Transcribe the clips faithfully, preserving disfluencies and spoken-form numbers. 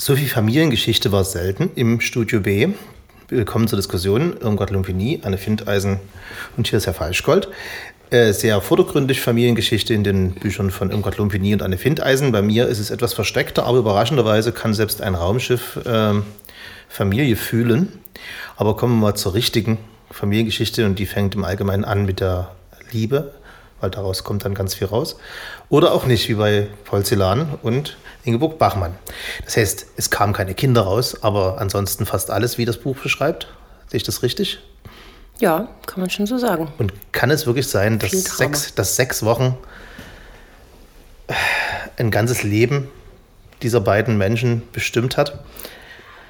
So viel Familiengeschichte war selten im Studio B. Willkommen zur Diskussion. Irmgard Lumpini, Anne Findeisen und hier ist Herr Falschgold. Sehr vordergründig Familiengeschichte in den Büchern von Irmgard Lumpini und Anne Findeisen. Bei mir ist es etwas versteckter, aber überraschenderweise kann selbst ein Raumschiff äh, Familie fühlen. Aber kommen wir mal zur richtigen Familiengeschichte und die fängt im Allgemeinen an mit der Liebe, weil daraus kommt dann ganz viel raus. Oder auch nicht, wie bei Paul Celan und Ingeborg Bachmann. Das heißt, es kamen keine Kinder raus, aber ansonsten fast alles, wie das Buch beschreibt. Sehe ich das richtig? Ja, kann man schon so sagen. Und kann es wirklich sein, dass sechs, dass sechs Wochen ein ganzes Leben dieser beiden Menschen bestimmt hat?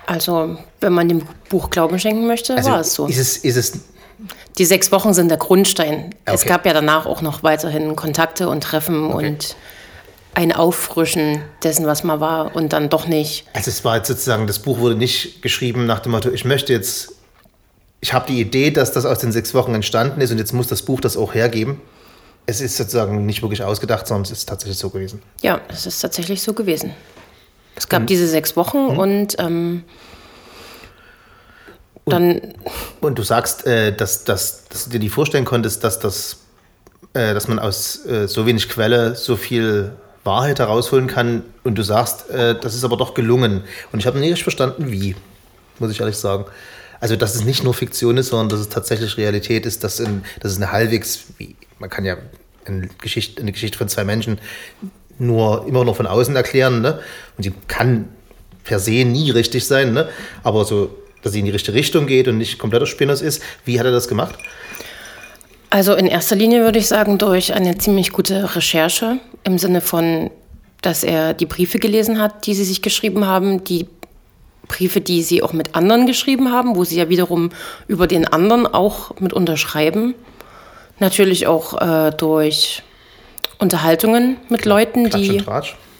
Also, wenn man dem Buch Glauben schenken möchte, also war es so. Ist es, ist es Die sechs Wochen sind der Grundstein. Okay. Es gab ja danach auch noch weiterhin Kontakte und Treffen okay. und ein Auffrischen dessen, was mal war und dann doch nicht. Also es war jetzt sozusagen, das Buch wurde nicht geschrieben nach dem Motto, ich möchte jetzt Ich habe die Idee, dass das aus den sechs Wochen entstanden ist und jetzt muss das Buch das auch hergeben. Es ist sozusagen nicht wirklich ausgedacht, sondern es ist tatsächlich so gewesen. Ja, es ist tatsächlich so gewesen. Es gab und, diese sechs Wochen hm. und, ähm, und dann... Und du sagst, äh, dass, dass, dass du dir nicht vorstellen konntest, dass, das, äh, dass man aus äh, so wenig Quelle so viel Wahrheit herausholen kann und du sagst, äh, das ist aber doch gelungen. Und ich habe nicht verstanden, wie, muss ich ehrlich sagen. Also, dass es nicht nur Fiktion ist, sondern dass es tatsächlich Realität ist, dass, in, dass es eine halbwegs, wie, man kann ja eine Geschichte, eine Geschichte von zwei Menschen nur immer noch von außen erklären, ne? Und sie kann per se nie richtig sein, ne? Aber so, dass sie in die richtige Richtung geht und nicht kompletter Spinners ist. Wie hat er das gemacht? Also, in erster Linie würde ich sagen, durch eine ziemlich gute Recherche im Sinne von, dass er die Briefe gelesen hat, die sie sich geschrieben haben, die Briefe, die sie auch mit anderen geschrieben haben, wo sie ja wiederum über den anderen auch mit unterschreiben. Natürlich auch äh, durch Unterhaltungen mit Klar, Leuten, die,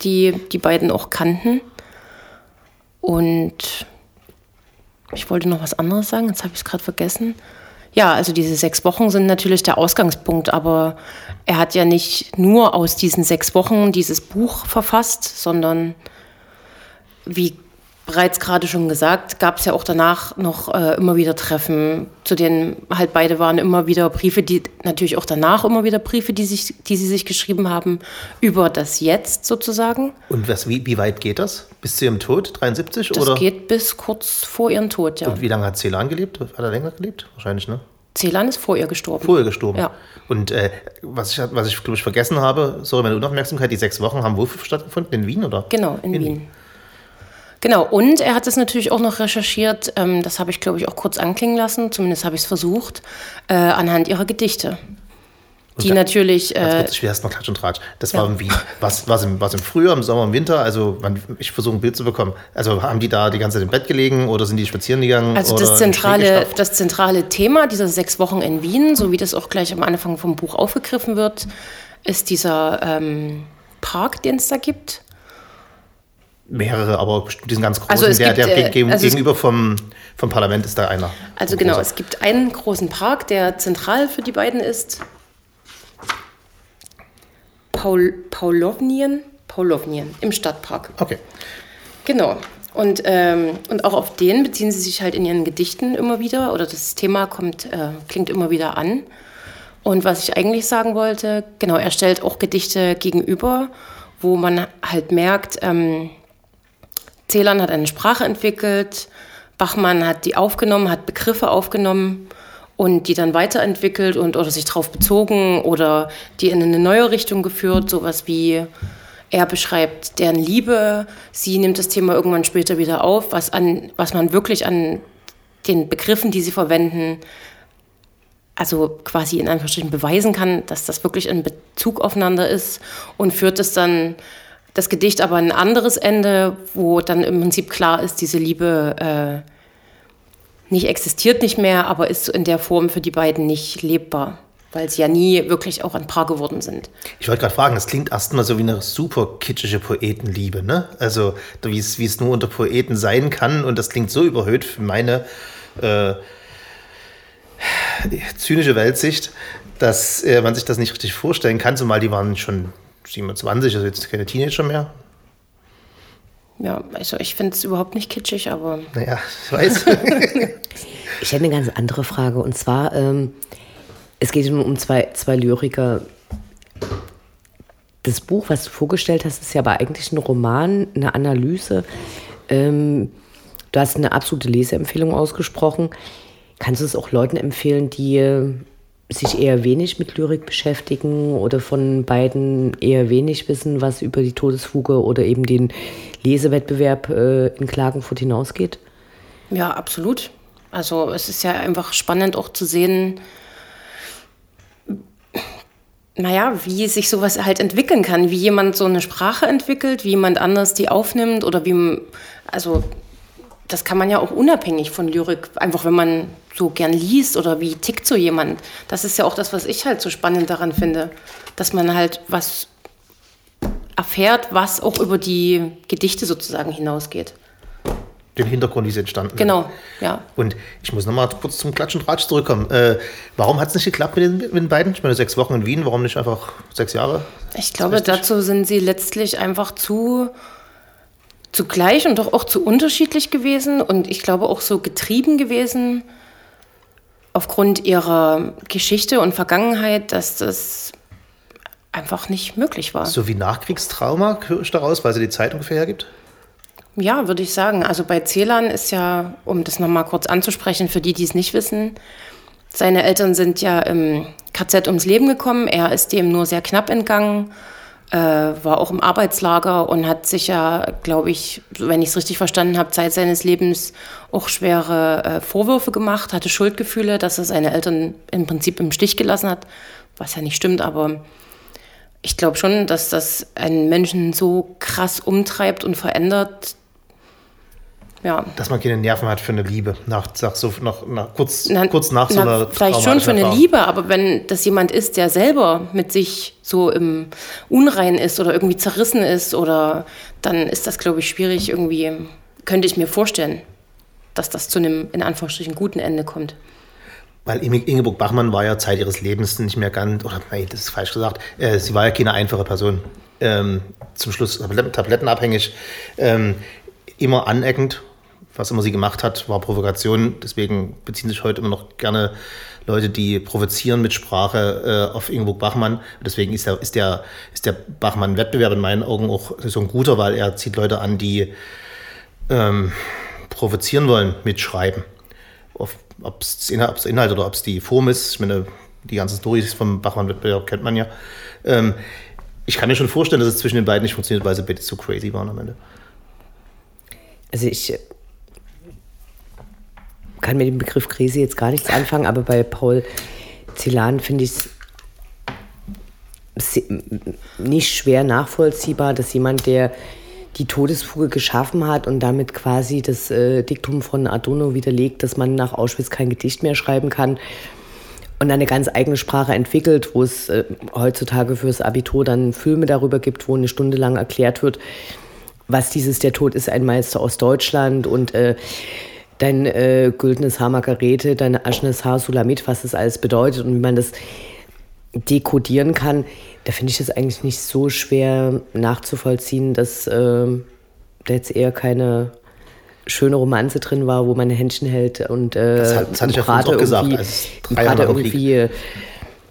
die die beiden auch kannten. Und ich wollte noch was anderes sagen, jetzt habe ich es gerade vergessen. Ja, also diese sechs Wochen sind natürlich der Ausgangspunkt, aber er hat ja nicht nur aus diesen sechs Wochen dieses Buch verfasst, sondern wie bereits gerade schon gesagt, gab es ja auch danach noch äh, immer wieder Treffen, zu denen halt beide waren immer wieder Briefe, die natürlich auch danach immer wieder Briefe, die, sich, die sie sich geschrieben haben, über das Jetzt sozusagen. Und was, wie, wie weit geht das? Bis zu ihrem Tod, dreiundsiebzig? Das oder? Geht bis kurz vor ihrem Tod, ja. Und wie lange hat Celan gelebt? Hat er länger gelebt? Wahrscheinlich, ne? Celan ist vor ihr gestorben. Vor ihr gestorben. Ja. Und äh, was ich, was ich glaube ich, vergessen habe, sorry, meine Unaufmerksamkeit, die sechs Wochen haben wohl stattgefunden in Wien, oder? Genau, in, in Wien. Wien. Genau, und er hat es natürlich auch noch recherchiert, ähm, das habe ich, glaube ich, auch kurz anklingen lassen, zumindest habe ich es versucht, äh, anhand ihrer Gedichte, und die da, natürlich... Äh, kurz, ich will erst mal Klatsch und Tratsch. Das ja. war im Wien. Was, was, im, was im Frühjahr, im Sommer, im Winter? Also man, ich versuche ein Bild zu bekommen. Also haben die da die ganze Zeit im Bett gelegen oder sind die spazieren gegangen? Also das, oder zentrale, das zentrale Thema dieser sechs Wochen in Wien, so wie das auch gleich am Anfang vom Buch aufgegriffen wird, ist dieser ähm, Park, den es da gibt. Mehrere, aber diesen ganz großen, also der, gibt, der äh, geg- also gegenüber vom, vom Parlament ist da einer. Also ein genau, großer. Es gibt einen großen Park, der zentral für die beiden ist. Paul, Paulownien, Paulownien im Stadtpark. Okay. Genau. Und, ähm, und auch auf den beziehen sie sich halt in ihren Gedichten immer wieder, oder das Thema kommt, äh, klingt immer wieder an. Und was ich eigentlich sagen wollte, genau, er stellt auch Gedichte gegenüber, wo man halt merkt, ähm, Celan hat eine Sprache entwickelt, Bachmann hat die aufgenommen, hat Begriffe aufgenommen und die dann weiterentwickelt und oder sich drauf bezogen oder die in eine neue Richtung geführt, sowas wie er beschreibt deren Liebe, sie nimmt das Thema irgendwann später wieder auf, was, an, was man wirklich an den Begriffen, die sie verwenden, also quasi in Anführungsstrichen beweisen kann, dass das wirklich in Bezug aufeinander ist und führt es dann das Gedicht aber ein anderes Ende, wo dann im Prinzip klar ist, diese Liebe äh, nicht existiert nicht mehr, aber ist in der Form für die beiden nicht lebbar, weil sie ja nie wirklich auch ein Paar geworden sind. Ich wollte gerade fragen, das klingt erstmal so wie eine super kitschige Poetenliebe, ne? Also wie es wie es nur unter Poeten sein kann und das klingt so überhöht für meine äh, zynische Weltsicht, dass äh, man sich das nicht richtig vorstellen kann, zumal die waren schon siebenundzwanzig, also jetzt keine Teenager mehr. Ja, also ich finde es überhaupt nicht kitschig, aber... Naja, ich weiß. Ich hätte eine ganz andere Frage. Und zwar, ähm, es geht um zwei, zwei Lyriker. Das Buch, was du vorgestellt hast, ist ja aber eigentlich ein Roman, eine Analyse. Ähm, du hast eine absolute Leseempfehlung ausgesprochen. Kannst du es auch Leuten empfehlen, die sich eher wenig mit Lyrik beschäftigen oder von beiden eher wenig wissen, was über die Todesfuge oder eben den Lesewettbewerb äh, in Klagenfurt hinausgeht? Ja, absolut. Also es ist ja einfach spannend auch zu sehen, naja, wie sich sowas halt entwickeln kann, wie jemand so eine Sprache entwickelt, wie jemand anders die aufnimmt oder wie, also das kann man ja auch unabhängig von Lyrik, einfach wenn man so gern liest oder wie tickt so jemand. Das ist ja auch das, was ich halt so spannend daran finde, dass man halt was erfährt, was auch über die Gedichte sozusagen hinausgeht. Den Hintergrund, wie sie entstanden. Genau, ja. Und ich muss nochmal kurz zum Klatsch und Tratsch zurückkommen. Äh, warum hat es nicht geklappt mit den, mit den beiden? Ich meine, sechs Wochen in Wien, warum nicht einfach sechs Jahre? Ich glaube, dazu sind sie letztlich einfach zu... zugleich und doch auch zu unterschiedlich gewesen und ich glaube auch so getrieben gewesen aufgrund ihrer Geschichte und Vergangenheit, dass das einfach nicht möglich war. So wie Nachkriegstrauma, höre ich daraus, weil sie die Zeit ungefähr hergibt? Ja, würde ich sagen. Also bei Celan ist ja, um das nochmal kurz anzusprechen, für die, die es nicht wissen, seine Eltern sind ja im K Z ums Leben gekommen, er ist dem nur sehr knapp entgangen. Äh, war auch im Arbeitslager und hat sich ja, glaube ich, wenn ich es richtig verstanden habe, Zeit seines Lebens auch schwere äh, Vorwürfe gemacht, hatte Schuldgefühle, dass er seine Eltern im Prinzip im Stich gelassen hat, was ja nicht stimmt, aber ich glaube schon, dass das einen Menschen so krass umtreibt und verändert, ja. Dass man keine Nerven hat für eine Liebe, nach, nach so, nach, nach, kurz, na, kurz nach so na, einer vielleicht schon für eine Liebe, aber wenn das jemand ist, der selber mit sich so im Unrein ist oder irgendwie zerrissen ist, oder dann ist das, glaube ich, schwierig irgendwie, könnte ich mir vorstellen, dass das zu einem, in Anführungsstrichen, guten Ende kommt. Weil Ingeborg Bachmann war ja Zeit ihres Lebens nicht mehr ganz, oder nein, das ist falsch gesagt, äh, sie war ja keine einfache Person, ähm, zum Schluss tablettenabhängig, ähm, immer aneckend. Was immer sie gemacht hat, war Provokation. Deswegen beziehen sich heute immer noch gerne Leute, die provozieren mit Sprache, äh, auf Ingeborg Bachmann. Deswegen ist der, ist der, ist der Bachmann-Wettbewerb in meinen Augen auch so ein guter, weil er zieht Leute an, die ähm, provozieren wollen mit Schreiben. Ob es Inhalt, Inhalt oder ob es die Form ist. Ich meine, die ganzen Storys vom Bachmann-Wettbewerb kennt man ja. Ähm, ich kann mir schon vorstellen, dass es zwischen den beiden nicht funktioniert, weil sie beide so crazy waren am Ende. Also ich... kann mit dem Begriff Krise jetzt gar nichts anfangen, aber bei Paul Celan finde ich es nicht schwer nachvollziehbar, dass jemand, der die Todesfuge geschaffen hat und damit quasi das äh, Diktum von Adorno widerlegt, dass man nach Auschwitz kein Gedicht mehr schreiben kann und eine ganz eigene Sprache entwickelt, wo es äh, heutzutage fürs Abitur dann Filme darüber gibt, wo eine Stunde lang erklärt wird, was dieses Der Tod ist ein Meister aus Deutschland und äh, dein äh, güldenes Haar Margarete, dein aschenes Haar Sulamit, was das alles bedeutet und wie man das dekodieren kann, da finde ich das eigentlich nicht so schwer nachzuvollziehen, dass äh, da jetzt eher keine schöne Romanze drin war, wo man Händchen hält und äh, das hat, das hatte ich ja vorhin auch gesagt, als gerade irgendwie,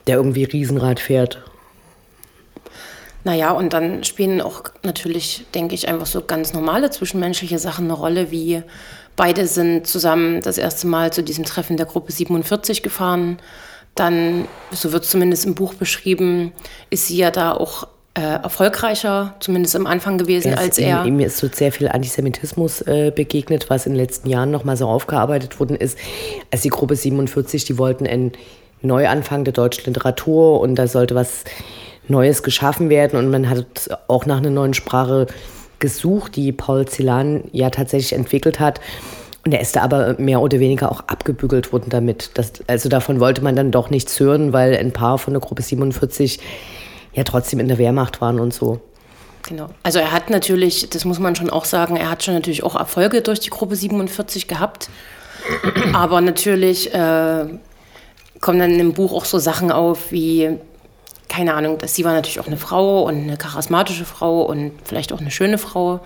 der irgendwie Riesenrad fährt. Naja, und dann spielen auch natürlich, denke ich, einfach so ganz normale zwischenmenschliche Sachen eine Rolle, wie beide sind zusammen das erste Mal zu diesem Treffen der Gruppe siebenundvierzig gefahren. Dann, so wird es zumindest im Buch beschrieben, ist sie ja da auch äh, erfolgreicher, zumindest am Anfang gewesen, es, als er. Ihm ist so sehr viel Antisemitismus äh, begegnet, was in den letzten Jahren nochmal so aufgearbeitet worden ist. Also die Gruppe siebenundvierzig, die wollten einen Neuanfang der deutschen Literatur und da sollte was Neues geschaffen werden und man hat auch nach einer neuen Sprache gesucht, die Paul Celan ja tatsächlich entwickelt hat. Und er ist da aber mehr oder weniger auch abgebügelt worden damit. Das, also davon wollte man dann doch nichts hören, weil ein paar von der Gruppe siebenundvierzig ja trotzdem in der Wehrmacht waren und so. Genau. Also er hat natürlich, das muss man schon auch sagen, er hat schon natürlich auch Erfolge durch die Gruppe siebenundvierzig gehabt. Aber natürlich äh, kommen dann im Buch auch so Sachen auf wie... keine Ahnung, dass sie war natürlich auch eine Frau und eine charismatische Frau und vielleicht auch eine schöne Frau.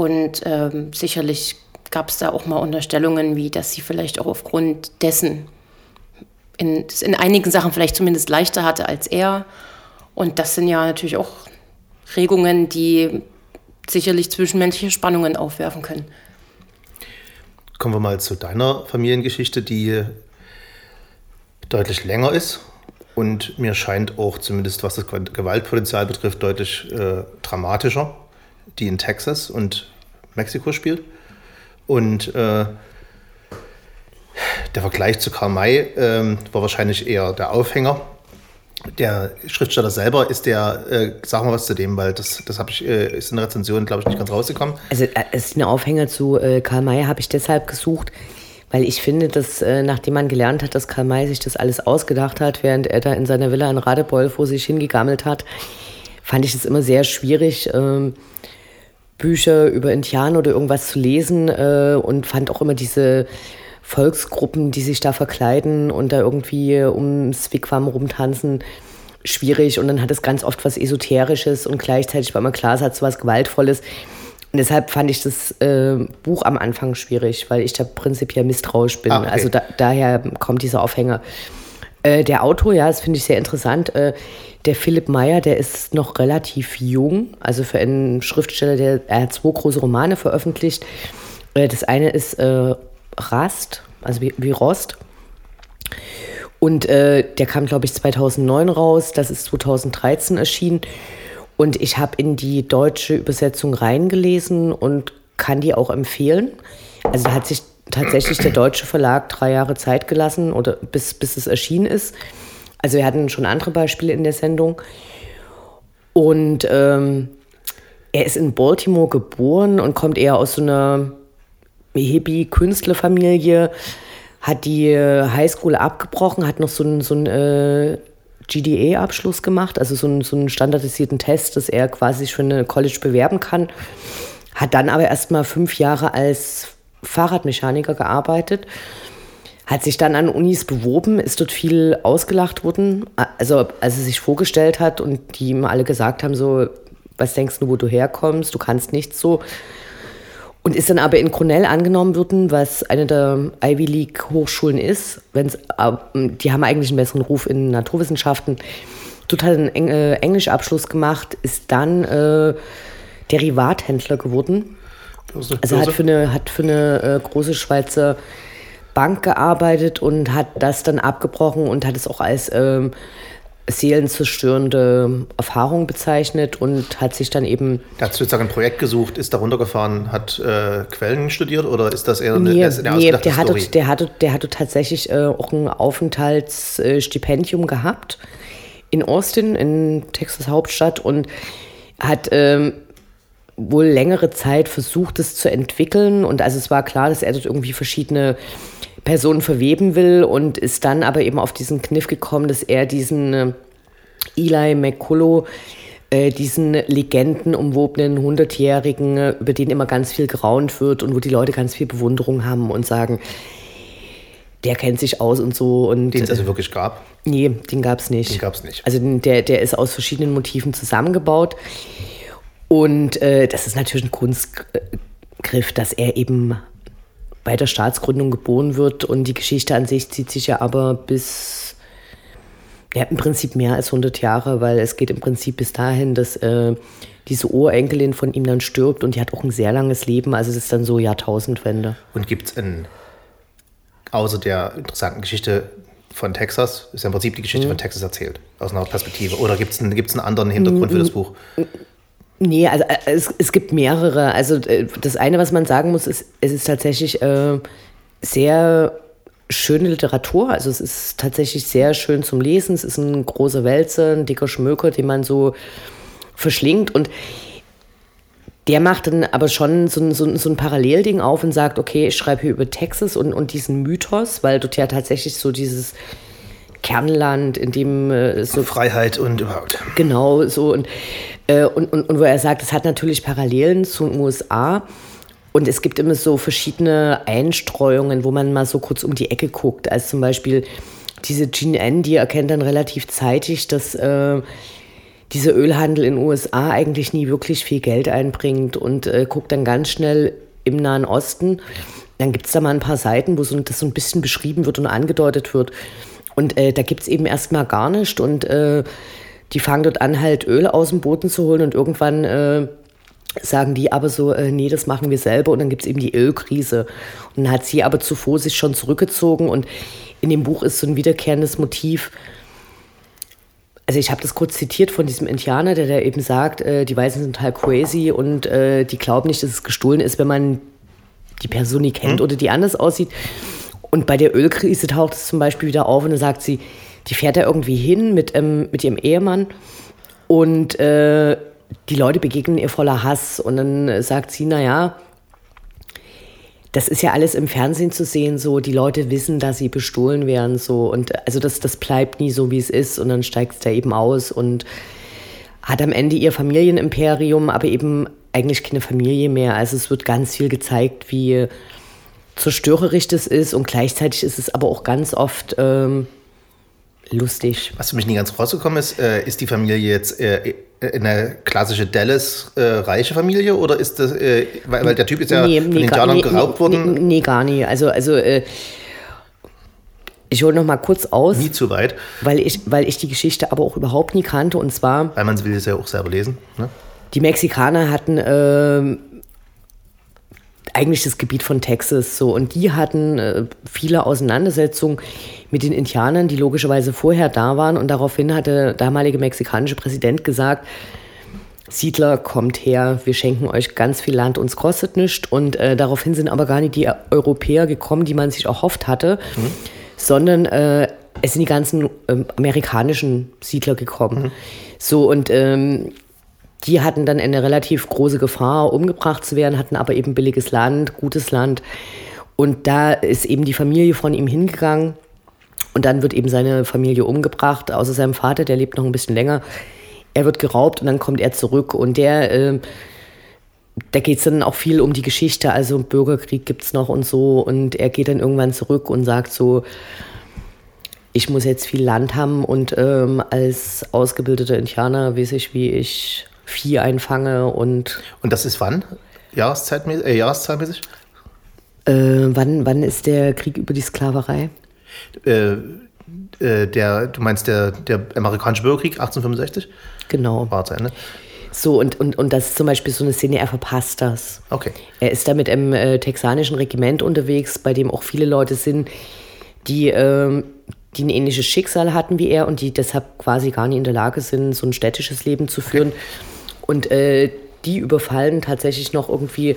Und ähm, sicherlich gab es da auch mal Unterstellungen, wie dass sie vielleicht auch aufgrund dessen in, in einigen Sachen vielleicht zumindest leichter hatte als er. Und das sind ja natürlich auch Regungen, die sicherlich zwischenmenschliche Spannungen aufwerfen können. Kommen wir mal zu deiner Familiengeschichte, die deutlich länger ist und mir scheint auch, zumindest was das Gewaltpotenzial betrifft, deutlich äh, dramatischer, die in Texas und Mexiko spielt. Und äh, der Vergleich zu Karl May äh, war wahrscheinlich eher der Aufhänger. Der Schriftsteller selber ist der, äh, sag mal was zu dem, weil das, das hab ich, äh, ist in der Rezension, glaube ich, nicht ganz rausgekommen. Also es ist ein Aufhänger zu äh, Karl May, habe ich deshalb gesucht, weil ich finde, dass äh, nachdem man gelernt hat, dass Karl May sich das alles ausgedacht hat, während er da in seiner Villa in Radebeul vor sich hingegammelt hat, fand ich es immer sehr schwierig, ähm, Bücher über Indianer oder irgendwas zu lesen äh, und fand auch immer diese Volksgruppen, die sich da verkleiden und da irgendwie ums Wigwam rumtanzen, schwierig. Und dann hat es ganz oft was Esoterisches und gleichzeitig war immer klar, es hat so was Gewaltvolles. Und deshalb fand ich das äh, Buch am Anfang schwierig, weil ich da prinzipiell misstrauisch bin. Ah, okay. Also da, daher kommt dieser Aufhänger. Äh, der Autor, ja, das finde ich sehr interessant. Äh, der Philipp Meyer, der ist noch relativ jung. Also für einen Schriftsteller, der er hat zwei große Romane veröffentlicht. Äh, das eine ist äh, Rast, also wie, wie Rost. Und äh, der kam, glaube ich, zweitausendneun raus. Das ist zweitausenddreizehn erschienen. Und ich habe in die deutsche Übersetzung reingelesen und kann die auch empfehlen. Also da hat sich tatsächlich der deutsche Verlag drei Jahre Zeit gelassen, oder bis, bis es erschienen ist. Also wir hatten schon andere Beispiele in der Sendung. Und ähm, er ist in Baltimore geboren und kommt eher aus so einer Hippie-Künstlerfamilie, hat die Highschool abgebrochen, hat noch so einen so äh, G D A-Abschluss gemacht, also so einen, so einen standardisierten Test, dass er quasi sich für eine College bewerben kann, hat dann aber erst mal fünf Jahre als Fahrradmechaniker gearbeitet, hat sich dann an Unis beworben, ist dort viel ausgelacht worden, also als er sich vorgestellt hat und die ihm alle gesagt haben, so, was denkst du, wo du herkommst, du kannst nichts so. Und ist dann aber in Cornell angenommen worden, was eine der Ivy League Hochschulen ist. Wenn's, die haben eigentlich einen besseren Ruf in Naturwissenschaften. Dort hat er einen Englischabschluss gemacht, ist dann äh, Derivathändler geworden. Börse, also hat für eine, hat für eine äh, große Schweizer Bank gearbeitet und hat das dann abgebrochen und hat es auch als ähm, seelenzerstörende Erfahrung bezeichnet und hat sich dann eben... Er hat sozusagen ein Projekt gesucht, ist da runtergefahren, hat äh, Quellen studiert oder ist das eher eine, nee, eine nee, ausgedachte der Story? Hatte, der, hatte, der hatte tatsächlich äh, auch ein Aufenthaltsstipendium äh, gehabt in Austin, in Texas Hauptstadt und hat ähm, wohl längere Zeit versucht, das zu entwickeln und also es war klar, dass er dort irgendwie verschiedene Personen verweben will und ist dann aber eben auf diesen Kniff gekommen, dass er diesen äh, Eli McCullough, äh, diesen legendenumwobenen hundertjährigen, äh, über den immer ganz viel geraunt wird und wo die Leute ganz viel Bewunderung haben und sagen, der kennt sich aus und so. Und den es also wirklich gab? Nee, den gab es nicht. Den gab es nicht. Also der, der ist aus verschiedenen Motiven zusammengebaut und äh, das ist natürlich ein Kunstgriff, dass er eben bei der Staatsgründung geboren wird und die Geschichte an sich zieht sich ja aber bis, ja, im Prinzip mehr als hundert Jahre, weil es geht im Prinzip bis dahin, dass äh, diese Urenkelin von ihm dann stirbt und die hat auch ein sehr langes Leben, also es ist dann so Jahrtausendwende. Und gibt es in, außer der interessanten Geschichte von Texas, ist ja im Prinzip die Geschichte mhm. von Texas erzählt, aus einer Perspektive, oder gibt es einen, gibt's einen anderen Hintergrund mhm. für das Buch? Nee, also es, es gibt mehrere. Also das eine, was man sagen muss, ist, es ist tatsächlich äh, sehr schöne Literatur. Also es ist tatsächlich sehr schön zum Lesen. Es ist ein großer Wälzer, ein dicker Schmöker, den man so verschlingt. Und der macht dann aber schon so, so, so ein Parallelding auf und sagt, okay, ich schreibe hier über Texas und, und diesen Mythos, weil dort ja tatsächlich so dieses Kernland, in dem äh, so Freiheit und überhaupt. Genau, so und, äh, und, und, und wo er sagt, es hat natürlich Parallelen zu den U S A und es gibt immer so verschiedene Einstreuungen, wo man mal so kurz um die Ecke guckt. Also zum Beispiel diese Jean Anne, die erkennt dann relativ zeitig, dass äh, dieser Ölhandel in den U S A eigentlich nie wirklich viel Geld einbringt und äh, guckt dann ganz schnell im Nahen Osten. Dann gibt es da mal ein paar Seiten, wo so, das so ein bisschen beschrieben wird und angedeutet wird. Und äh, da gibt es eben erstmal gar nichts. Und äh, die fangen dort an, halt Öl aus dem Boden zu holen. Und irgendwann äh, sagen die aber so, äh, nee, das machen wir selber. Und dann gibt es eben die Ölkrise. Und dann hat sie aber zuvor sich schon zurückgezogen. Und in dem Buch ist so ein wiederkehrendes Motiv. Also ich habe das kurz zitiert von diesem Indianer, der da eben sagt, äh, die Weißen sind halt crazy und äh, die glauben nicht, dass es gestohlen ist, wenn man die Person nie kennt oder die anders aussieht. Und bei der Ölkrise taucht es zum Beispiel wieder auf und dann sagt sie, die fährt da irgendwie hin mit, ähm, mit ihrem Ehemann und äh, die Leute begegnen ihr voller Hass. Und dann sagt sie, naja, das ist ja alles im Fernsehen zu sehen, so die Leute wissen, dass sie bestohlen werden. So. Und also das, das bleibt nie so, wie es ist. Und dann steigt es da eben aus und hat am Ende ihr Familienimperium, aber eben eigentlich keine Familie mehr. Also es wird ganz viel gezeigt, wie zerstörerisch das ist und gleichzeitig ist es aber auch ganz oft ähm, lustig. Was für mich nicht ganz rausgekommen ist, äh, ist die Familie jetzt äh, eine klassische Dallas äh, reiche Familie oder ist das, äh, weil, weil der Typ ist ja nee, von nee, den Indianern nee, geraubt nee, worden? Nee, nee, gar nicht. Also, also äh, ich hole noch mal kurz aus. Nie zu weit. Weil ich, weil ich die Geschichte aber auch überhaupt nie kannte und zwar... Weil man will es ja auch selber lesen, ne? Die Mexikaner hatten äh, eigentlich das Gebiet von Texas so und die hatten äh, viele Auseinandersetzungen mit den Indianern, die logischerweise vorher da waren und daraufhin hatte der damalige mexikanische Präsident gesagt, Siedler, kommt her, wir schenken euch ganz viel Land, uns kostet nichts und äh, daraufhin sind aber gar nicht die Europäer gekommen, die man sich erhofft hatte, mhm. sondern äh, es sind die ganzen äh, amerikanischen Siedler gekommen. Mhm. So und ähm, die hatten dann eine relativ große Gefahr, umgebracht zu werden, hatten aber eben billiges Land, gutes Land. Und da ist eben die Familie von ihm hingegangen. Und dann wird eben seine Familie umgebracht, außer seinem Vater, der lebt noch ein bisschen länger. Er wird geraubt und dann kommt er zurück. Und der, äh, da geht es dann auch viel um die Geschichte, also Bürgerkrieg gibt es noch und so. Und er geht dann irgendwann zurück und sagt so, ich muss jetzt viel Land haben. Und ähm, als ausgebildeter Indianer weiß ich, wie ich... Vieh einfange und... Und das ist wann? Jahreszeitmäßig? Äh, Jahreszeitmäßig? Äh, wann, wann ist der Krieg über die Sklaverei? Äh, äh, der, du meinst der, der amerikanische Bürgerkrieg achtzehnhundertfünfundsechzig? Genau. War zu Ende. So, und, und, und das ist zum Beispiel so eine Szene, er verpasst das. Okay. Er ist da mit einem äh, texanischen Regiment unterwegs, bei dem auch viele Leute sind, die... Ähm, die ein ähnliches Schicksal hatten wie er und die deshalb quasi gar nicht in der Lage sind, so ein städtisches Leben zu führen. Okay. Und äh, die überfallen tatsächlich noch irgendwie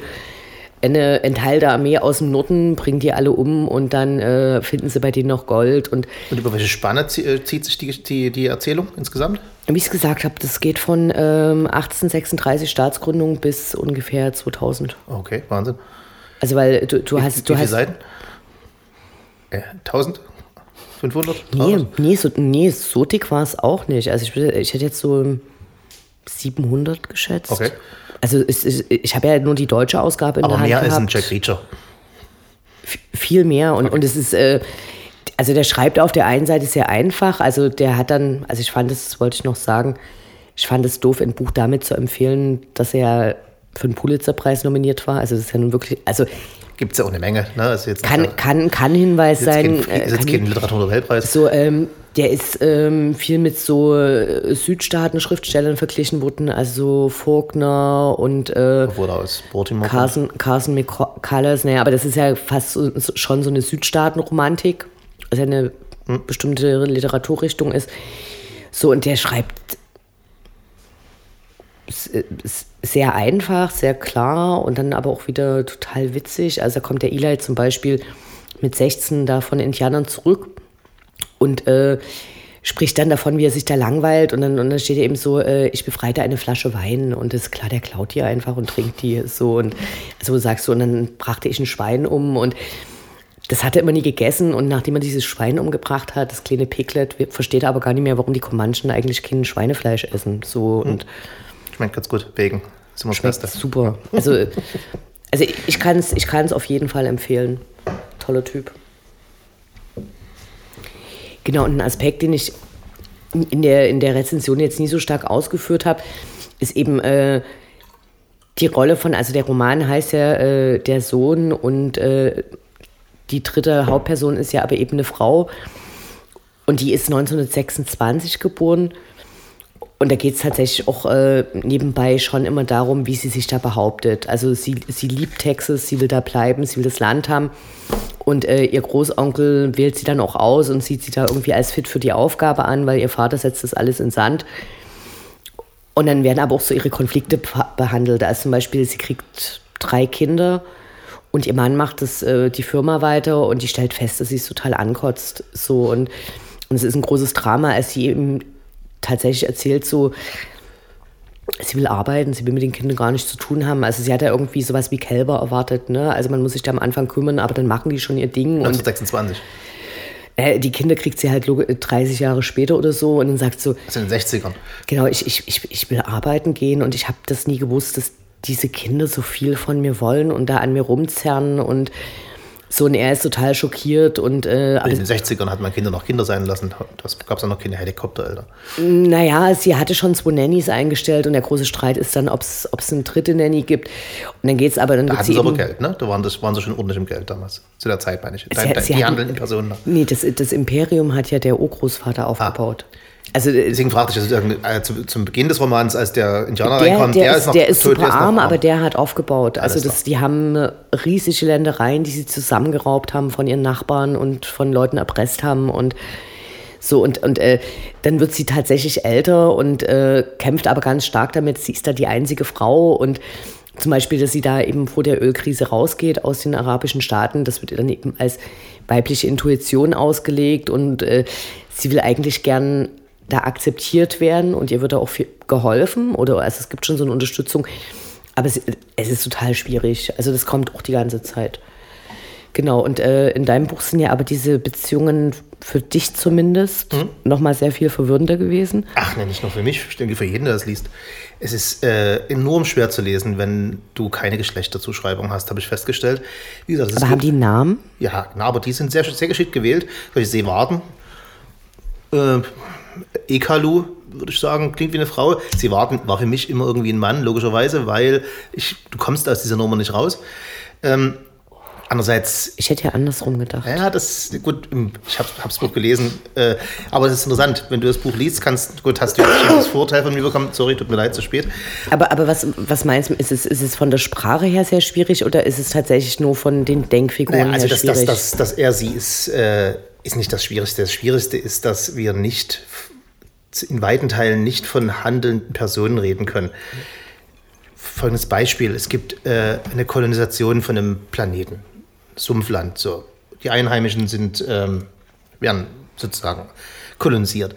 eine, einen Teil der Armee aus dem Norden, bringen die alle um und dann äh, finden sie bei denen noch Gold. Und, und über welche Spanne zieht sich die, die, die Erzählung insgesamt? Wie ich es gesagt habe, das geht von ähm, achtzehnhundertsechsunddreißig Staatsgründung bis ungefähr zweitausend. Okay, Wahnsinn. Also weil du, du hast... Du wie viele hast, Seiten? Äh, tausend? fünfhundert? Nee, nee, so, nee, so dick war es auch nicht. Also ich, ich hätte jetzt so siebenhundert geschätzt. Okay. Also ich, ich, ich habe ja nur die deutsche Ausgabe in aber der Hand gehabt. Aber mehr als ein Jack Reacher. F- viel mehr. Und, okay. Und es ist, äh, also der schreibt auf der einen Seite sehr einfach. Also der hat dann, also ich fand es, das wollte ich noch sagen, ich fand es doof, ein Buch damit zu empfehlen, dass er für den Pulitzer-Preis nominiert war. Also das ist ja nun wirklich, also... Gibt es ja auch eine Menge. Ne? Also jetzt kann, nicht, kann, kann Hinweis ist sein. Jetzt kein, ist jetzt kein Literaturnobelpreis. So, ähm, der ist ähm, viel mit so Südstaaten-Schriftstellern verglichen worden, also Faulkner und äh, wurde aus Baltimore. Carson, Carson McCullers. Naja, aber das ist ja fast so, schon so eine Südstaaten-Romantik, was ja eine hm. bestimmte Literaturrichtung ist. So, und der schreibt sehr einfach, sehr klar und dann aber auch wieder total witzig. Also da kommt der Eli zum Beispiel mit sechzehn da von Indianern zurück und äh, spricht dann davon, wie er sich da langweilt. Und dann, und dann steht er eben so, äh, ich befreite eine Flasche Wein. Und das ist klar, der klaut die einfach und trinkt die so. Und so sagst du, und dann brachte ich ein Schwein um. Und das hat er immer nie gegessen. Und nachdem er dieses Schwein umgebracht hat, das kleine Piglet, versteht er aber gar nicht mehr, warum die Comanchen eigentlich kein Schweinefleisch essen. So und... Schmeckt ganz gut, wegen. Schmeckt super. Also, also ich kann es ich kann's auf jeden Fall empfehlen. Toller Typ. Genau, und ein Aspekt, den ich in der, in der Rezension jetzt nie so stark ausgeführt habe, ist eben äh, die Rolle von, also der Roman heißt ja äh, Der Sohn und äh, die dritte Hauptperson ist ja aber eben eine Frau und die ist neunzehnhundertsechsundzwanzig geboren und da geht es tatsächlich auch äh, nebenbei schon immer darum, wie sie sich da behauptet. Also sie, sie liebt Texas, sie will da bleiben, sie will das Land haben und äh, ihr Großonkel wählt sie dann auch aus und sieht sie da irgendwie als fit für die Aufgabe an, weil ihr Vater setzt das alles in Sand. Und dann werden aber auch so ihre Konflikte behandelt. Also zum Beispiel, sie kriegt drei Kinder und ihr Mann macht das, äh, die Firma weiter und die stellt fest, dass sie es total ankotzt. So. Und, und es ist ein großes Drama, als sie eben tatsächlich erzählt, so, sie will arbeiten, sie will mit den Kindern gar nichts zu tun haben. Also sie hat ja irgendwie sowas wie Kälber erwartet. Ne? Also man muss sich da am Anfang kümmern, aber dann machen die schon ihr Ding. neunzehnhundertsechsundzwanzig Die Kinder kriegt sie halt dreißig Jahre später oder so und dann sagt so... Also in den sechzigern. Genau, ich, ich, ich, ich will arbeiten gehen und ich habe das nie gewusst, dass diese Kinder so viel von mir wollen und da an mir rumzerren und so. Und er ist total schockiert und... Äh, in den sechzigern hat man Kinder noch Kinder sein lassen, das gab es ja noch keine Helikoptereltern. Naja, sie hatte schon zwei Nannies eingestellt und der große Streit ist dann, ob es eine dritte Nanny gibt. Und dann geht's aber... Dann da hatten sie aber Geld, ne? Da waren, das, waren sie schon ordentlich im Geld damals, zu der Zeit, meine ich. Da, sie, da, sie die hatten, handelnden Personen noch. Nee, das, das Imperium hat ja der Urgroßvater aufgebaut. Ah. Also, deswegen fragte ich, also zum, zum Beginn des Romans, als der Indianer der, reinkam, der, der ist noch der ist tot, super der ist arm, arm, aber der hat aufgebaut. Alles also das, die haben riesige Ländereien, die sie zusammengeraubt haben von ihren Nachbarn und von Leuten erpresst haben und so. Und, und äh, dann wird sie tatsächlich älter und äh, kämpft aber ganz stark damit. Sie ist da die einzige Frau und zum Beispiel, dass sie da eben vor der Ölkrise rausgeht aus den arabischen Staaten, das wird ihr dann eben als weibliche Intuition ausgelegt und äh, sie will eigentlich gern da akzeptiert werden und ihr wird da auch viel geholfen oder also es gibt schon so eine Unterstützung, aber es, es ist total schwierig, also das kommt auch die ganze Zeit. Genau, und äh, in deinem Buch sind ja aber diese Beziehungen für dich zumindest mhm. nochmal sehr viel verwirrender gewesen. Ach nein, nicht nur für mich, ich denke für jeden, der das liest. Es ist äh, enorm schwer zu lesen, wenn du keine Geschlechterzuschreibung hast, habe ich festgestellt. Wie gesagt, das aber ist haben gut. Die Namen? Ja, na, aber die sind sehr, sehr geschickt gewählt, solche Seewarden, äh, Ekalu, würde ich sagen, klingt wie eine Frau. Sie warten, war für mich immer irgendwie ein Mann, logischerweise, weil ich, du kommst aus dieser Nummer nicht raus. Ähm, andererseits... Ich hätte ja andersrum gedacht. Ja, das, gut, ich habe das Buch gelesen, äh, aber es ist interessant, wenn du das Buch liest, kannst, gut, hast du das Vorteil von mir bekommen, sorry, tut mir leid, zu spät. Aber, aber was, was meinst du, ist es, ist es von der Sprache her sehr schwierig oder ist es tatsächlich nur von den Denkfiguren naja, also her das, schwierig? Also, das, das, dass er sie ist, äh, ist nicht das Schwierigste. Das Schwierigste ist, dass wir nicht... in weiten Teilen nicht von handelnden Personen reden können. Folgendes Beispiel: Es gibt äh, eine Kolonisation von einem Planeten, Sumpfland. So. Die Einheimischen sind, ähm, werden sozusagen kolonisiert.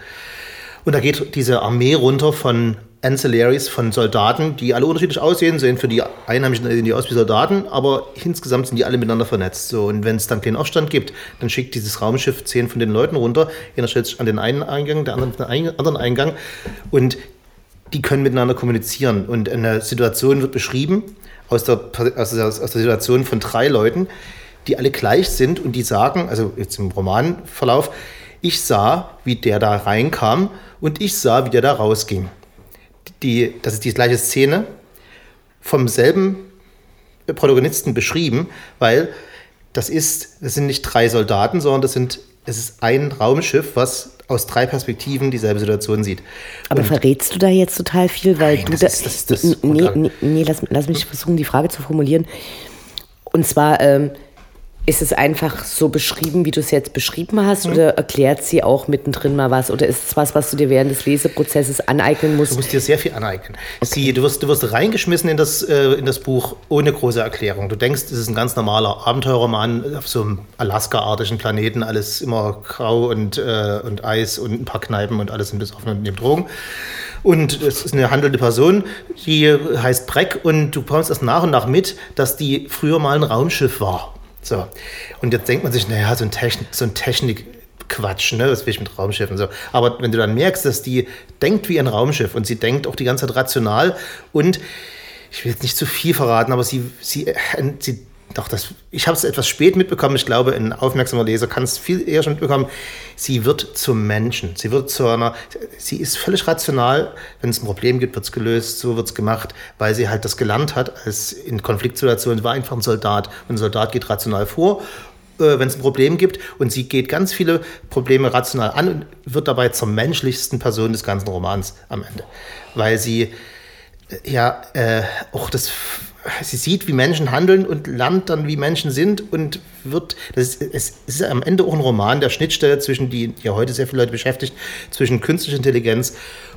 Und da geht diese Armee runter von Ancillaries, von Soldaten, die alle unterschiedlich aussehen. Sehen für die Einheimischen sehen die aus wie Soldaten, aber insgesamt sind die alle miteinander vernetzt. So, und wenn es dann keinen Aufstand gibt, dann schickt dieses Raumschiff zehn von den Leuten runter. Jeder stellt sich an den einen Eingang, der andere an den anderen Eingang. Und die können miteinander kommunizieren. Und eine Situation wird beschrieben aus der, aus der, aus der Situation von drei Leuten, die alle gleich sind und die sagen, also jetzt im Romanverlauf, ich sah, wie der da reinkam und ich sah, wie der da rausging. Die, das ist die gleiche Szene, vom selben Protagonisten beschrieben, weil das ist, das sind nicht drei Soldaten, sondern das sind, es ist ein Raumschiff, was aus drei Perspektiven dieselbe Situation sieht. Aber und verrätst du da jetzt total viel, weil nein, du das da, ist, das ist das nee, nee, nee, lass, lass mich versuchen, die Frage zu formulieren. Und zwar ähm, ist es einfach so beschrieben, wie du es jetzt beschrieben hast, mhm. oder erklärt sie auch mittendrin mal was? Oder ist es was, was du dir während des Leseprozesses aneignen musst? Du musst dir sehr viel aneignen. Okay. Sie, du, wirst, du wirst reingeschmissen in das, äh, in das Buch ohne große Erklärung. Du denkst, es ist ein ganz normaler Abenteuerroman auf so einem Alaska-artigen Planeten, alles immer grau und, äh, und Eis und ein paar Kneipen und alles ein bisschen offen und neben Drogen. Und es ist eine handelnde Person, die heißt Breck und du kommst erst nach und nach mit, dass die früher mal ein Raumschiff war. So. Und jetzt denkt man sich, naja, so ein, Techn- so ein Technik-Quatsch, ne? Das will ich mit Raumschiffen so. Aber wenn du dann merkst, dass die denkt wie ein Raumschiff und sie denkt auch die ganze Zeit rational und ich will jetzt nicht zu viel verraten, aber sie, sie, sie Doch, das, ich habe es etwas spät mitbekommen. Ich glaube, ein aufmerksamer Leser kann es viel eher schon mitbekommen. Sie wird zum Menschen. Sie wird zu einer. Sie ist völlig rational. Wenn es ein Problem gibt, wird es gelöst. So wird es gemacht, weil sie halt das gelernt hat. Als in Konfliktsituationen war einfach ein Soldat. Und ein Soldat geht rational vor, äh, wenn es ein Problem gibt. Und sie geht ganz viele Probleme rational an und wird dabei zur menschlichsten Person des ganzen Romans am Ende. Weil sie ja äh, auch das. Sie sieht, wie Menschen handeln und lernt dann, wie Menschen sind und wird, das ist, es ist am Ende auch ein Roman der Schnittstelle zwischen, die ja heute sehr viele Leute beschäftigt, zwischen künstlicher Intelligenz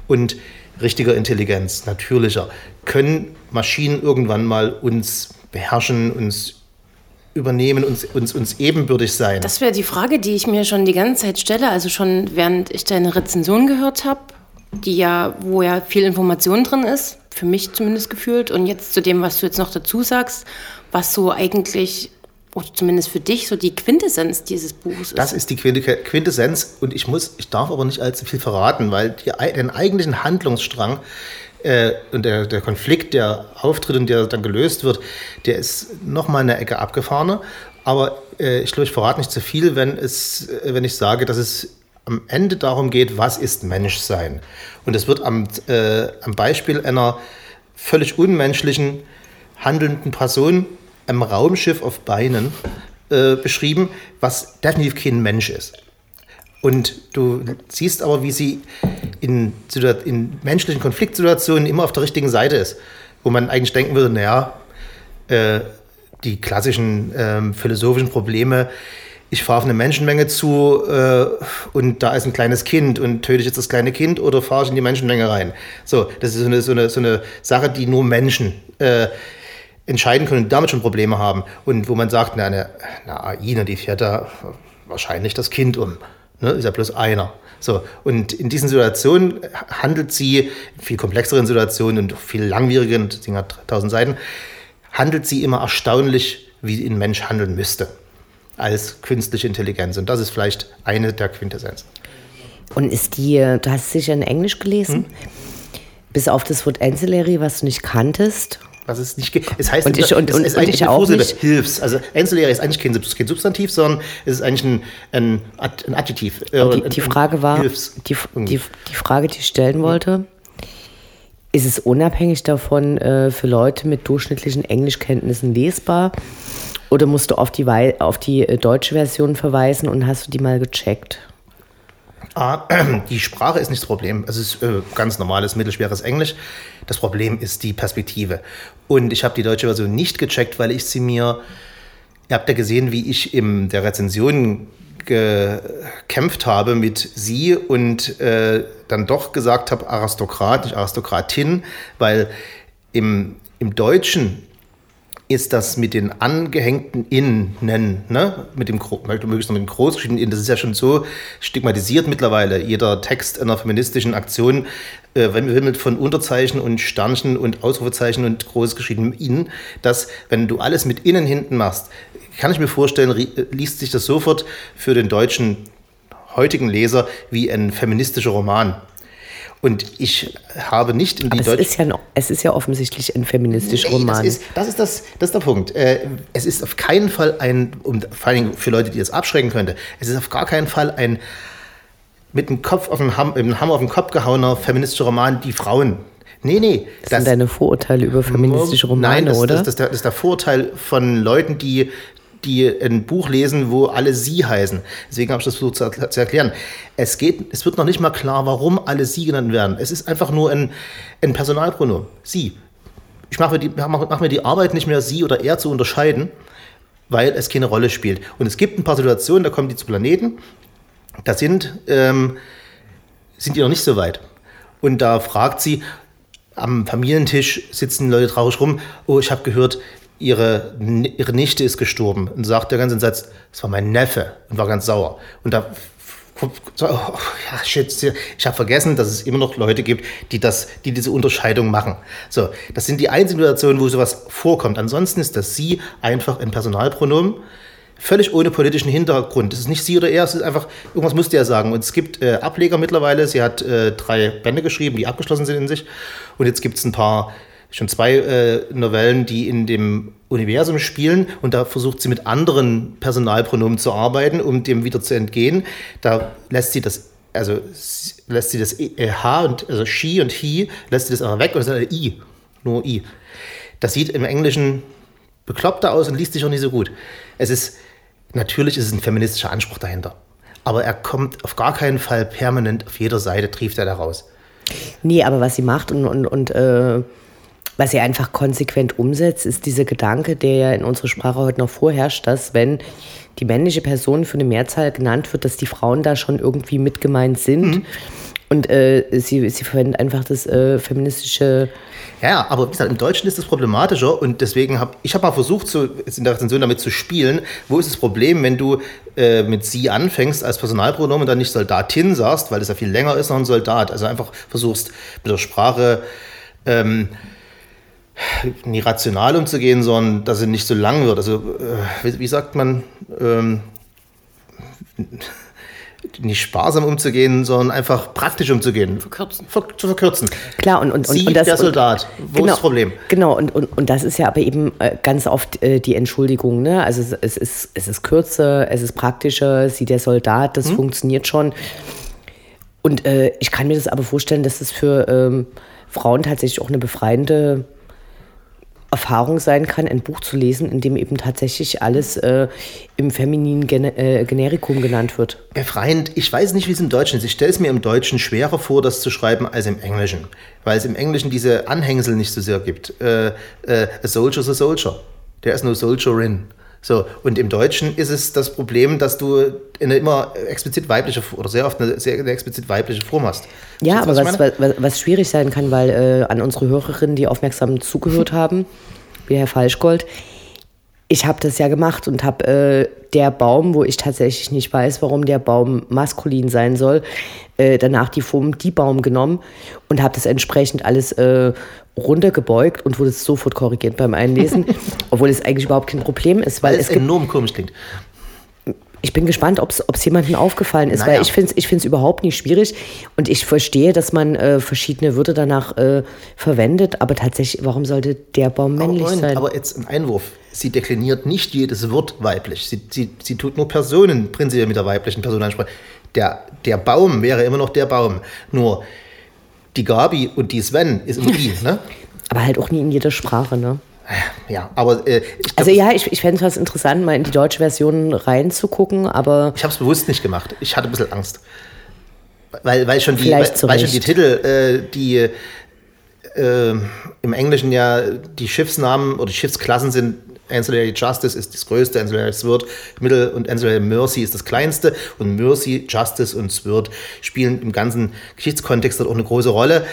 und richtiger Intelligenz, natürlicher. Können Maschinen irgendwann mal uns beherrschen, uns übernehmen, uns, uns, uns ebenbürtig sein? Das wäre die Frage, die ich mir schon die ganze Zeit stelle, also schon während ich deine Rezension gehört habe, die ja, wo ja viel Information drin ist, für mich zumindest gefühlt. Und jetzt zu dem, was du jetzt noch dazu sagst, was so eigentlich, oder zumindest für dich, so die Quintessenz dieses Buches ist. Das ist die Quintessenz und ich muss, ich darf aber nicht allzu viel verraten, weil die, den eigentlichen Handlungsstrang äh, und der, der Konflikt, der auftritt und der dann gelöst wird, der ist nochmal eine Ecke abgefahrener. Aber äh, ich glaube, ich verrate nicht zu viel, wenn, es, äh, wenn ich sage, dass es am Ende darum geht, was ist Menschsein? Und es wird am, äh, am Beispiel einer völlig unmenschlichen, handelnden Person, einem Raumschiff auf Beinen, äh, beschrieben, was definitiv kein Mensch ist. Und du siehst aber, wie sie in, in menschlichen Konfliktsituationen immer auf der richtigen Seite ist, wo man eigentlich denken würde, naja, äh, die klassischen äh, philosophischen Probleme, ich fahre auf eine Menschenmenge zu äh, und da ist ein kleines Kind und töte ich jetzt das kleine Kind oder fahre ich in die Menschenmenge rein? So, das ist so eine, so eine, so eine Sache, die nur Menschen äh, entscheiden können und damit schon Probleme haben. Und wo man sagt, na, eine, eine A I, die fährt da wahrscheinlich das Kind um. Ne? Ist ja bloß einer. So, und in diesen Situationen handelt sie, in viel komplexeren Situationen und viel langwierigen, das Ding hat tausend Seiten, handelt sie immer erstaunlich, wie ein Mensch handeln müsste, als künstliche Intelligenz. Und das ist vielleicht eine der Quintessenzen. Und ist die, du hast es sicher in Englisch gelesen, hm? bis auf das Wort Ancillary, was du nicht kanntest. Was es nicht, es heißt, und ich, und, es und, ist und eigentlich auch nicht. Hilfs. Also Ancillary ist eigentlich kein, kein Substantiv, sondern es ist eigentlich ein, ein, ein Adjektiv. Und die, die Frage war, Hilfs. Die, die, die Frage, die ich stellen wollte, hm. ist es unabhängig davon für Leute mit durchschnittlichen Englischkenntnissen lesbar? Oder musst du auf die, Wei- auf die deutsche Version verweisen und hast du die mal gecheckt? Ah, die Sprache ist nicht das Problem. Es ist äh, ganz normales, mittelschweres Englisch. Das Problem ist die Perspektive. Und ich habe die deutsche Version nicht gecheckt, weil ich sie mir... Ihr habt ja gesehen, wie ich in der Rezension gekämpft habe mit sie und äh, dann doch gesagt habe, Aristokrat, nicht Aristokratin, weil im, im Deutschen... ist das mit den angehängten Innen, ne? mit dem möglichst mit dem großgeschriebenen Innen, das ist ja schon so stigmatisiert mittlerweile. Jeder Text einer feministischen Aktion äh, wimmelt von Unterzeichen und Sternchen und Ausrufezeichen und großgeschriebenem Innen, dass, wenn du alles mit Innen hinten machst, kann ich mir vorstellen, liest sich das sofort für den deutschen heutigen Leser wie ein feministischer Roman. Und ich habe nicht in die deutsche... Es, ja es ist ja offensichtlich ein feministischer Roman. Das ist, das ist, das, das ist der Punkt. Es ist auf keinen Fall ein, um, vor allem für Leute, die das abschrecken könnte, es ist auf gar keinen Fall ein mit dem Kopf auf den Ham, mit dem Hammer auf den Kopf gehauener feministischer Roman, die Frauen... Nee, nee. Das, das sind deine Vorurteile über feministische Romane, nein, das, oder? Nein, das, das, das ist der Vorurteil von Leuten, die... die ein Buch lesen, wo alle sie heißen. Deswegen habe ich das versucht zu erklären. Es geht, es wird noch nicht mal klar, warum alle sie genannt werden. Es ist einfach nur ein, ein Personalpronomen. Sie. Ich mache mir, mach mir die Arbeit nicht mehr, sie oder er zu unterscheiden, weil es keine Rolle spielt. Und es gibt ein paar Situationen, da kommen die zu Planeten, da sind, ähm, sind die noch nicht so weit. Und da fragt sie, am Familientisch sitzen Leute traurig rum, oh, ich habe gehört, Ihre, ihre Nichte ist gestorben und sagt der ganze Satz, das war mein Neffe und war ganz sauer. Und da, oh, ja, shit, ich habe vergessen, dass es immer noch Leute gibt, die, das, die diese Unterscheidung machen. So, das sind die einzigen Situationen, wo sowas vorkommt. Ansonsten ist das Sie einfach ein Personalpronomen, völlig ohne politischen Hintergrund. Es ist nicht sie oder er, es ist einfach, irgendwas musste er sagen. Und es gibt äh, Ableger mittlerweile, sie hat äh, drei Bände geschrieben, die abgeschlossen sind in sich. Und jetzt gibt es ein paar schon zwei äh, Novellen, die in dem Universum spielen, und da versucht sie mit anderen Personalpronomen zu arbeiten, um dem wieder zu entgehen. Da lässt sie das, also lässt sie das H und, also she und he, lässt sie das aber weg und es ist ein I, nur I. Das sieht im Englischen bekloppter aus und liest sich auch nicht so gut. Es ist, natürlich ist es ein feministischer Anspruch dahinter, aber er kommt auf gar keinen Fall permanent, auf jeder Seite trieft er da raus. Nee, aber was sie macht und, und, und äh, was sie einfach konsequent umsetzt, ist dieser Gedanke, der ja in unserer Sprache heute noch vorherrscht, dass wenn die männliche Person für eine Mehrzahl genannt wird, dass die Frauen da schon irgendwie mit gemeint sind. Mhm. Und äh, sie, sie verwendet einfach das äh, feministische... Ja, aber wie gesagt, im Deutschen ist das problematischer, und deswegen habe ich hab mal versucht, zu, in der Rezension damit zu spielen, wo ist das Problem, wenn du äh, mit sie anfängst als Personalpronomen und dann nicht Soldatin sagst, weil das ja viel länger ist noch ein Soldat. Also einfach versuchst, mit der Sprache ähm, nicht rational umzugehen, sondern dass sie nicht so lang wird. Also äh, wie, wie sagt man... Ähm, nicht sparsam umzugehen, sondern einfach praktisch umzugehen. Verkürzen. Ver- zu verkürzen. Klar, und, und, Sie, und das, der Soldat, und, wo genau, ist das Problem? Genau, und, und, und das ist ja aber eben ganz oft äh, die Entschuldigung, ne? Also es, es, ist, es ist kürzer, es ist praktischer, Sie, der Soldat, das hm? funktioniert schon. Und äh, ich kann mir das aber vorstellen, dass es für ähm, Frauen tatsächlich auch eine befreiende Erfahrung sein kann, ein Buch zu lesen, in dem eben tatsächlich alles äh, im femininen Gen- äh, Generikum genannt wird. Befreiend, ich weiß nicht, wie es im Deutschen ist. Ich stelle es mir im Deutschen schwerer vor, das zu schreiben, als im Englischen. Weil es im Englischen diese Anhängsel nicht so sehr gibt. Äh, äh, a soldier's a soldier. There is no soldierin. So, und im Deutschen ist es das Problem, dass du eine immer explizit weibliche, oder sehr oft eine sehr eine explizit weibliche Form hast. Ja, aber was, was, was, was schwierig sein kann, weil äh, an unsere Hörerinnen, die aufmerksam zugehört haben, wie Herr Falschgold, ich habe das ja gemacht und habe äh, der Baum, wo ich tatsächlich nicht weiß, warum der Baum maskulin sein soll, äh, danach die Form die Baum genommen und habe das entsprechend alles äh, runtergebeugt und wurde sofort korrigiert beim Einlesen, obwohl es eigentlich überhaupt kein Problem ist. Weil, weil es, es enorm gibt, komisch klingt. Ich bin gespannt, ob es jemandem aufgefallen ist, naja. Weil ich finde es ich find's überhaupt nicht schwierig und ich verstehe, dass man äh, verschiedene Wörter danach äh, verwendet, aber tatsächlich, warum sollte der Baum männlich aber, sein? Aber jetzt ein Einwurf. Sie dekliniert nicht jedes Wort weiblich. Sie, sie, sie tut nur Personen, prinzipiell mit der weiblichen Person ansprechen. Der, der Baum wäre immer noch der Baum. Nur die Gabi und die Sven ist immer die, ne? Aber halt auch nie in jeder Sprache, ne? Ja, aber äh, ich glaub, also ja, ich, ich fände es was interessant, mal in die deutsche Version reinzugucken, aber... Ich habe es bewusst nicht gemacht. Ich hatte ein bisschen Angst. Weil, weil, schon, die, weil, weil schon die Titel, äh, die äh, im Englischen ja die Schiffsnamen oder die Schiffsklassen sind, Ancillary Justice ist das größte, Ancillary Sword Mittel und Ancillary Mercy ist das kleinste, und Mercy, Justice und Sword spielen im ganzen Geschichtskontext auch eine große Rolle.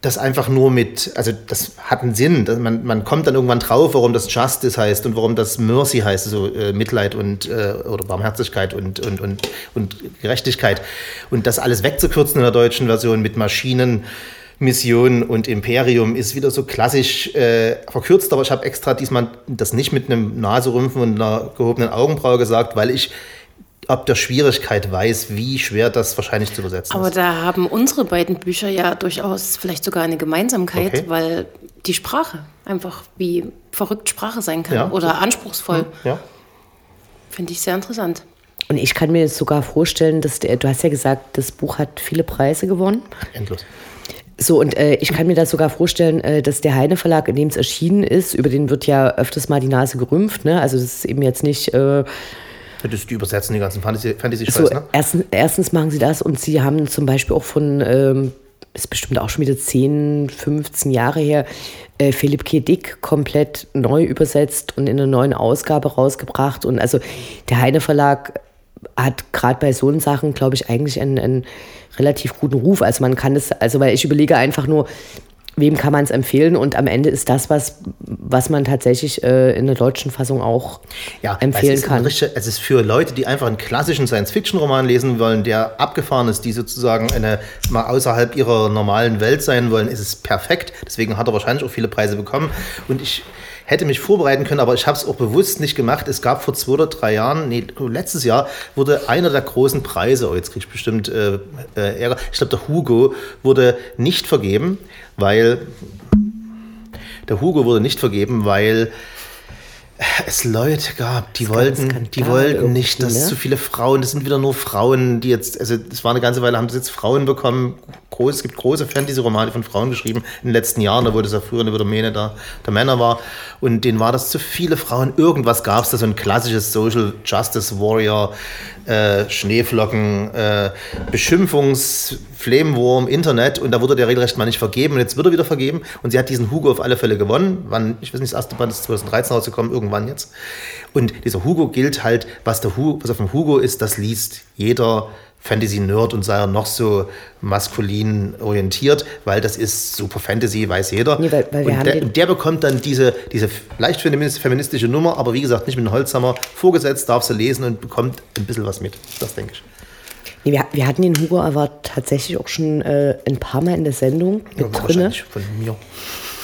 Das einfach nur mit, also das hat einen Sinn, dass man, man kommt dann irgendwann drauf, warum das Justice heißt und warum das Mercy heißt, also äh, Mitleid und äh, oder Barmherzigkeit und, und, und, und Gerechtigkeit. Und das alles wegzukürzen in der deutschen Version mit Maschinen, Mission und Imperium ist wieder so klassisch äh, verkürzt, aber ich habe extra diesmal das nicht mit einem Naserümpfen und einer gehobenen Augenbraue gesagt, weil ich ab der Schwierigkeit weiß, wie schwer das wahrscheinlich zu übersetzen aber ist. Aber da haben unsere beiden Bücher ja durchaus vielleicht sogar eine Gemeinsamkeit, okay, weil die Sprache einfach wie verrückt Sprache sein kann, ja, oder anspruchsvoll. Ja. Finde ich sehr interessant. Und ich kann mir jetzt sogar vorstellen, dass der, du hast ja gesagt, das Buch hat viele Preise gewonnen. Endlos. So, und äh, ich kann mir das sogar vorstellen, äh, dass der Heyne Verlag, in dem es erschienen ist, über den wird ja öfters mal die Nase gerümpft, ne? Also das ist eben jetzt nicht... Äh, Die übersetzen die ganzen Fantasy-Scheiß, so, ne? Erstens, erstens machen sie das, und sie haben zum Beispiel auch von, ähm, ist bestimmt auch schon wieder zehn, fünfzehn Jahre her, äh, Philipp K. Dick komplett neu übersetzt und in einer neuen Ausgabe rausgebracht. Und also der Heyne Verlag hat gerade bei so Sachen, glaube ich, eigentlich einen, einen relativ guten Ruf. Also man kann das, also weil ich überlege einfach nur, wem kann man es empfehlen? Und am Ende ist das, was, was man tatsächlich äh, in der deutschen Fassung auch ja, empfehlen es kann. Richtig, es ist für Leute, die einfach einen klassischen Science-Fiction-Roman lesen wollen, der abgefahren ist, die sozusagen eine, mal außerhalb ihrer normalen Welt sein wollen, ist es perfekt. Deswegen hat er wahrscheinlich auch viele Preise bekommen. Und ich hätte mich vorbereiten können, aber ich habe es auch bewusst nicht gemacht. Es gab vor zwei oder drei Jahren, nee, letztes Jahr, wurde einer der großen Preise, oh, jetzt kriege ich bestimmt äh, Ärger, ich glaube, der Hugo wurde nicht vergeben, weil Der Hugo wurde nicht vergeben, weil es Leute gab, die das wollten, die wollten nicht, dass ne? zu viele Frauen, das sind wieder nur Frauen, die jetzt, also es war eine ganze Weile, haben sie jetzt Frauen bekommen, groß, es gibt große Fantasy-Romane von Frauen geschrieben in den letzten Jahren, da wurde es ja früher eine Domäne der, der Männer war und denen war das zu viele Frauen, irgendwas gab es da, so ein klassisches Social Justice Warrior, äh, Schneeflocken, äh, Beschimpfungs- Flamewurm, Internet und da wurde der regelrecht mal nicht vergeben und jetzt wird er wieder vergeben und sie hat diesen Hugo auf alle Fälle gewonnen, wann, ich weiß nicht, das erste Band ist zwanzig dreizehn rausgekommen, irgendwann jetzt und dieser Hugo gilt halt, was, der Hugo, was auf dem Hugo ist, das liest jeder Fantasy-Nerd und sei er noch so maskulin orientiert, weil das ist super Fantasy, weiß jeder. Nee, weil, weil und, der, und der bekommt dann diese, diese leicht feministische Nummer, aber wie gesagt, nicht mit dem Holzhammer vorgesetzt, darf sie lesen und bekommt ein bisschen was mit, das denke ich. Nee, wir, wir hatten den Hugo Award tatsächlich auch schon äh, ein paar Mal in der Sendung mit ja, drin. Von mir.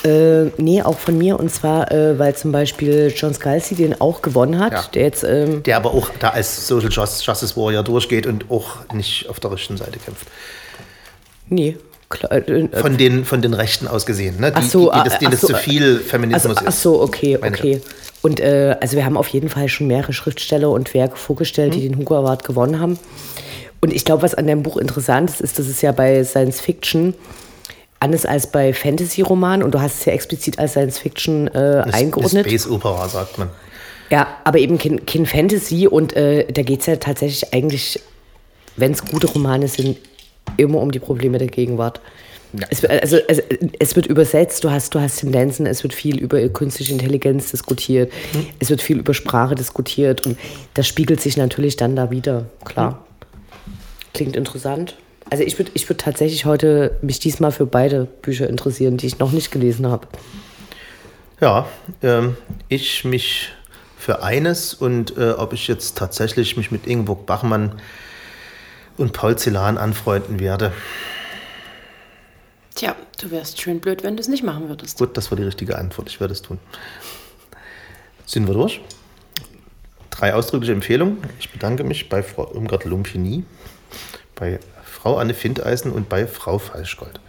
Äh, nee, auch von mir. Und zwar, äh, weil zum Beispiel John Scalzi den auch gewonnen hat. Ja. Der, jetzt, ähm, der aber auch da als Social Justice Warrior durchgeht und auch nicht auf der rechten Seite kämpft. Nee. Klar, äh, von, den, von den Rechten aus gesehen. Ne? Die, ach so, die, die, das, die ach das so, zu viel Feminismus ach so, ist. Ach so, okay, okay. Und äh, also wir haben auf jeden Fall schon mehrere Schriftsteller und Werke vorgestellt, hm. die den Hugo Award gewonnen haben. Und ich glaube, was an dem Buch interessant ist, ist, dass es ja bei Science Fiction anders als bei Fantasy-Romanen, und du hast es ja explizit als Science Fiction äh, eine, eingeordnet. Eine Space Opera, sagt man. Ja, aber eben kein, kein Fantasy und äh, da geht es ja tatsächlich eigentlich, wenn es gute Romane sind, immer um die Probleme der Gegenwart. Ja. Es, also, also, es wird übersetzt, du hast, du hast Tendenzen, es wird viel über künstliche Intelligenz diskutiert, mhm. es wird viel über Sprache diskutiert und das spiegelt sich natürlich dann da wieder, klar. Mhm. Klingt interessant. Also ich würde ich würd tatsächlich heute mich diesmal für beide Bücher interessieren, die ich noch nicht gelesen habe. Ja, ähm, ich mich für eines und äh, ob ich jetzt tatsächlich mich mit Ingeborg Bachmann und Paul Celan anfreunden werde. Tja, du wärst schön blöd, wenn du es nicht machen würdest. Gut, das war die richtige Antwort. Ich werde es tun. Sind wir durch? Drei ausdrückliche Empfehlungen. Ich bedanke mich bei Frau Irmgard Lumpini, bei Frau Anne Findeisen und bei Frau Falschgold.